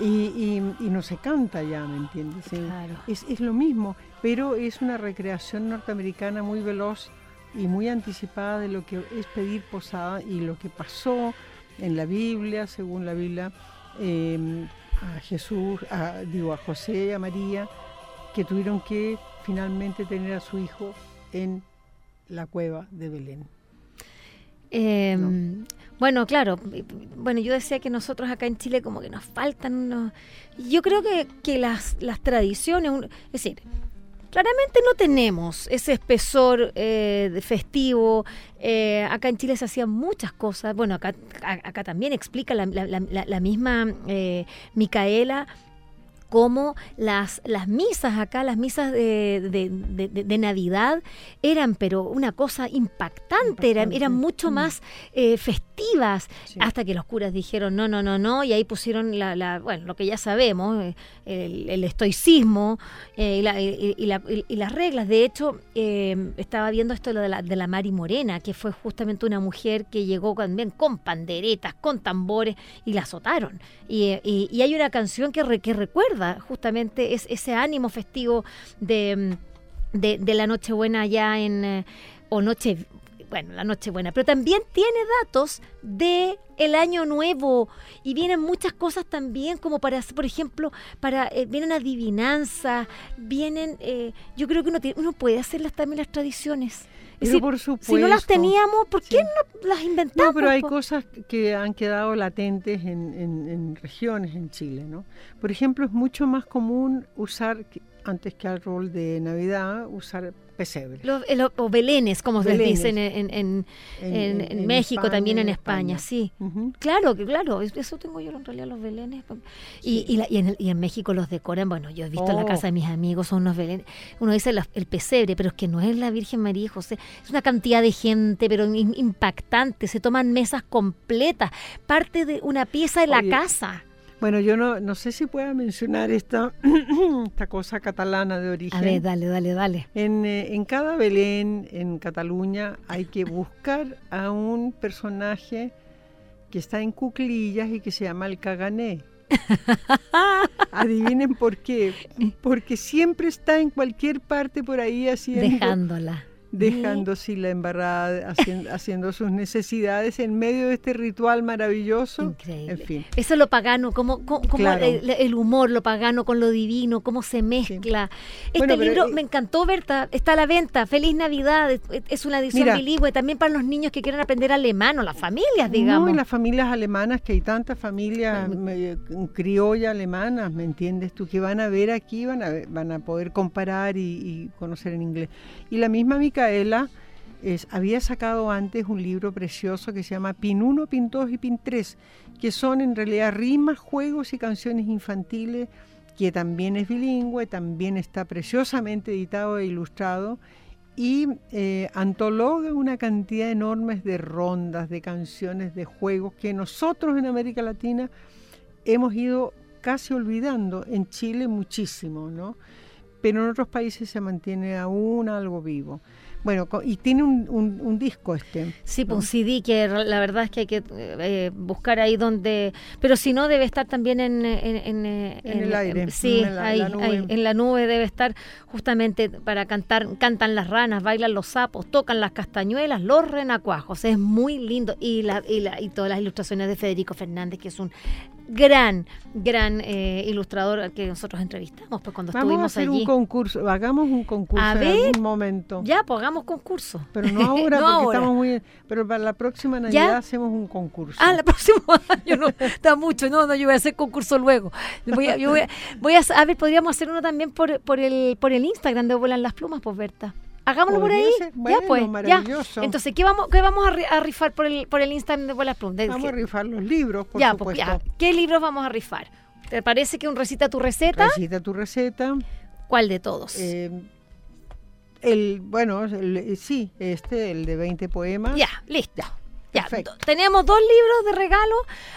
Y no se canta ya, ¿me entiendes? Sí. Claro. Es lo mismo, pero es una recreación norteamericana muy veloz y muy anticipada de lo que es pedir posada y lo que pasó en la Biblia, según la Biblia. A Jesús, a José y a María, que tuvieron que finalmente tener a su hijo en la cueva de Belén. ¿No? Bueno, claro, yo decía que nosotros acá en Chile como que nos faltan unos... Yo creo que las tradiciones, es decir, claramente no tenemos ese espesor festivo. Acá en Chile se hacían muchas cosas. Bueno, acá también explica la misma Micaela cómo las misas acá, las misas de Navidad eran, pero una cosa impactante, eran mucho más festivas, sí. Hasta que los curas dijeron no, y ahí pusieron lo que ya sabemos, el estoicismo y las reglas. De hecho, estaba viendo esto de la Mari Morena, que fue justamente una mujer que llegó también con panderetas, con tambores, y la azotaron, y hay una canción que recuerda justamente es ese ánimo festivo de la Nochebuena allá la Nochebuena, pero también tiene datos de el Año Nuevo, y vienen muchas cosas también, como para, por ejemplo, vienen adivinanzas, vienen, yo creo que uno puede hacerlas también, las tradiciones. Es decir, por supuesto, si no las teníamos, ¿por qué no las inventamos? No, pero hay cosas que han quedado latentes en regiones en Chile, ¿no? Por ejemplo, es mucho más común usar, antes que al rol de Navidad, usar pesebres. O belenes, como se les dicen en México, España, también en España. Sí. Uh-huh. Claro, eso tengo yo en realidad, los belenes. Sí. Y en México los decoran, yo he visto en la casa de mis amigos, son unos belenes. Uno dice el pesebre, pero es que no es la Virgen María y José. Es una cantidad de gente, pero impactante. Se toman mesas completas, parte de una pieza de la casa. Bueno, yo no sé si pueda mencionar esta cosa catalana de origen. A ver, dale. En cada Belén, en Cataluña, hay que buscar a un personaje que está en cuclillas y que se llama el Cagané. Adivinen por qué. Porque siempre está en cualquier parte por ahí haciendo... Dejando sí, la embarrada, haciendo sus necesidades en medio de este ritual maravilloso. Increíble. En fin. Eso es lo pagano, como claro, el humor, lo pagano con lo divino, cómo se mezcla. Sí. Libro me encantó, Berta, está a la venta. Feliz Navidad, es una edición bilingüe también para los niños que quieran aprender alemán o las familias, digamos. No, en las familias alemanas, que hay tantas familias criollas alemanas, ¿me entiendes tú? Que van a ver aquí, van a poder comparar y conocer en inglés. Y la misma Micaela había sacado antes un libro precioso que se llama Pin 1, Pin 2 y Pin 3, que son en realidad rimas, juegos y canciones infantiles, que también es bilingüe, también está preciosamente editado e ilustrado, y antologa una cantidad enorme de rondas, de canciones, de juegos que nosotros en América Latina hemos ido casi olvidando, en Chile muchísimo, ¿no? Pero en otros países se mantiene aún algo vivo. Bueno, y tiene un disco Sí, ¿no? Un CD que la verdad es que hay que buscar ahí donde... Pero si no, debe estar también en el aire. Sí, en la nube debe estar justamente para cantar. Cantan las ranas, bailan los sapos, tocan las castañuelas, los renacuajos. Es muy lindo. Y todas las ilustraciones de Federico Fernández, que es un gran ilustrador al que nosotros entrevistamos cuando estuvimos allí. Vamos a hacer un concurso, hagamos un concurso en algún momento. Ya, pues hagamos concurso. Pero no ahora, estamos muy... Pero para la próxima Navidad hacemos un concurso. Ah, la próxima año no, está mucho. No, yo voy a hacer concurso luego. A ver, podríamos hacer uno también por el Instagram de Vuelan las Plumas, pues, Berta. Hagámoslo por ahí. Bueno, ya, pues. Maravilloso. Ya. Entonces, ¿qué vamos a rifar por el Instagram de Vuelan las Plumas? Vamos a rifar los libros, por supuesto. Pues, ¿qué libros vamos a rifar? ¿Te parece que un Recita tu receta? Recita tu receta. ¿Cuál de todos? El de 20 poemas. Ya, listo. Ya, tenemos 2 libros de regalo,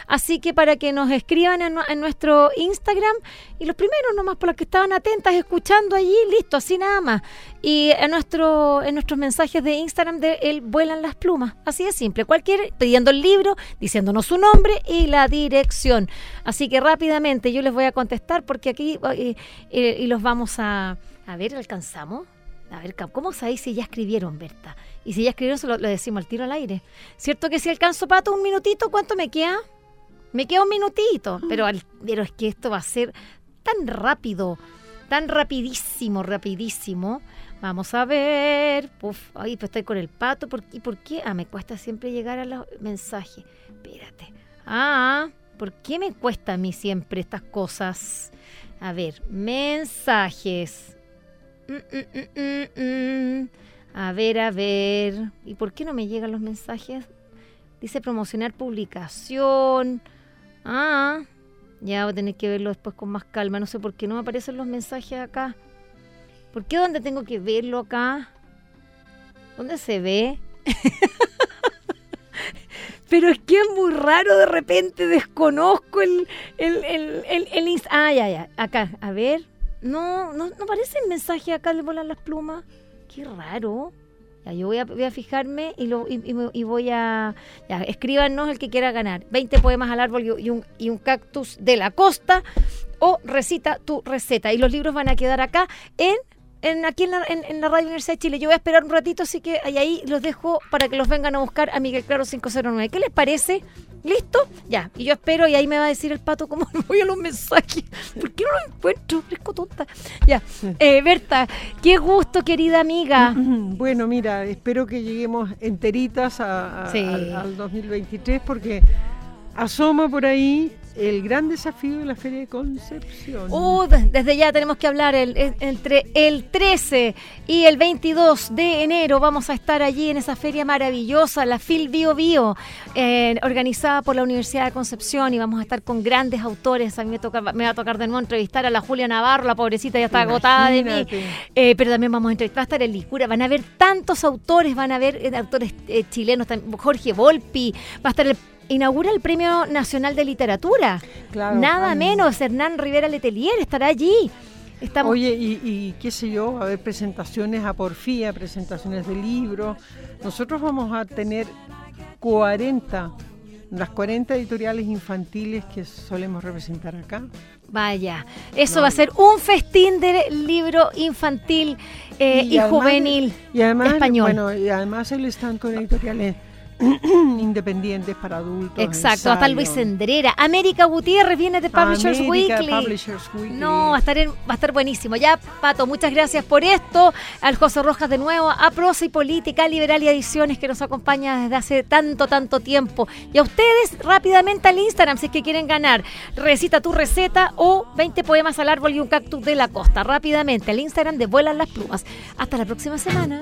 así que para que nos escriban en nuestro Instagram, y los primeros nomás, por los que estaban atentas escuchando allí, listo, así nada más. Y en nuestros mensajes de Instagram de El Vuelan las Plumas, así de simple, pidiendo el libro, diciéndonos su nombre y la dirección. Así que rápidamente yo les voy a contestar, porque aquí y los vamos a ver, ¿alcanzamos? A ver, ¿cómo sabéis si ya escribieron, Berta? Y si ya escribieron, se lo decimos al tiro al aire. ¿Cierto que si alcanzo, Pato, un minutito? ¿Cuánto me queda? Me queda un minutito. Pero es que esto va a ser tan rápido, tan rapidísimo. Vamos a ver. Puf, ay, pues estoy con el Pato. ¿Por qué? Ah, me cuesta siempre llegar a los mensajes. Espérate. ¿Por qué me cuesta a mí siempre estas cosas? A ver, mensajes... A ver. ¿Y por qué no me llegan los mensajes? Dice promocionar publicación. Ya voy a tener que verlo después con más calma. No sé por qué no me aparecen los mensajes acá. ¿Por qué dónde tengo que verlo acá? ¿Dónde se ve? Pero es que es muy raro, de repente desconozco el ya. Acá, a ver. No aparece el mensaje acá de Volar las Plumas. Qué raro. Ya, yo voy a fijarme y voy a... Ya, escríbanos el que quiera ganar. 20 poemas al árbol y un cactus de la costa. O Recita tu receta. Y los libros van a quedar acá en la Radio Universidad de Chile. Yo voy a esperar un ratito, así que ahí los dejo para que los vengan a buscar a Miguel Claro 509. ¿Qué les parece? ¿Listo? Ya. Y yo espero, y ahí me va a decir el Pato cómo voy a los mensajes. ¿Por qué no lo encuentro? Fresco tonta. Ya. Berta, qué gusto, querida amiga. Bueno, mira, espero que lleguemos enteritas al 2023, porque asoma por ahí el gran desafío de la Feria de Concepción. Desde ya tenemos que hablar. Entre el 13 y el 22 de enero vamos a estar allí en esa feria maravillosa, la Fil Bio, organizada por la Universidad de Concepción, y vamos a estar con grandes autores. A mí me va a tocar de nuevo entrevistar a la Julia Navarro, la pobrecita ya está agotada de mí, pero también vamos a entrevistar, va a estar en Licura, van a haber tantos autores, van a haber autores chilenos, Jorge Volpi, va a estar el inaugura el Premio Nacional de Literatura. Claro, nada menos, Hernán Rivera Letelier estará allí. Estamos... Oye, y qué sé yo, va a haber presentaciones a porfía, presentaciones de libros. Nosotros vamos a tener 40 editoriales infantiles que solemos representar acá. Vaya, eso va a ser un festín de libro infantil y juvenil español. Bueno, y además él está con editoriales independientes para adultos. Exacto, ensayo. Hasta Luis Sendrera. América Gutiérrez viene de Publishers Weekly. No, va a estar buenísimo. Ya, Pato, muchas gracias por esto. Al José Rojas de nuevo, a Prosa y Política, Liberalia Ediciones, que nos acompaña desde hace tanto tiempo. Y a ustedes, rápidamente al Instagram, si es que quieren ganar. Recita tu receta o 20 poemas al árbol y un cactus de la costa. Rápidamente al Instagram de Vuelan las Plumas. Hasta la próxima semana.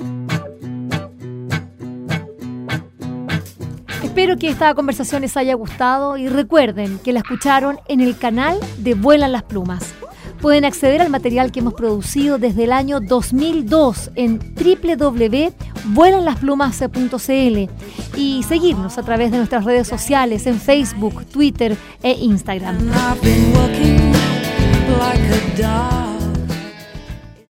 Espero que esta conversación les haya gustado y recuerden que la escucharon en el canal de Vuelan las Plumas. Pueden acceder al material que hemos producido desde el año 2002 en www.vuelanlasplumas.cl y seguirnos a través de nuestras redes sociales en Facebook, Twitter e Instagram.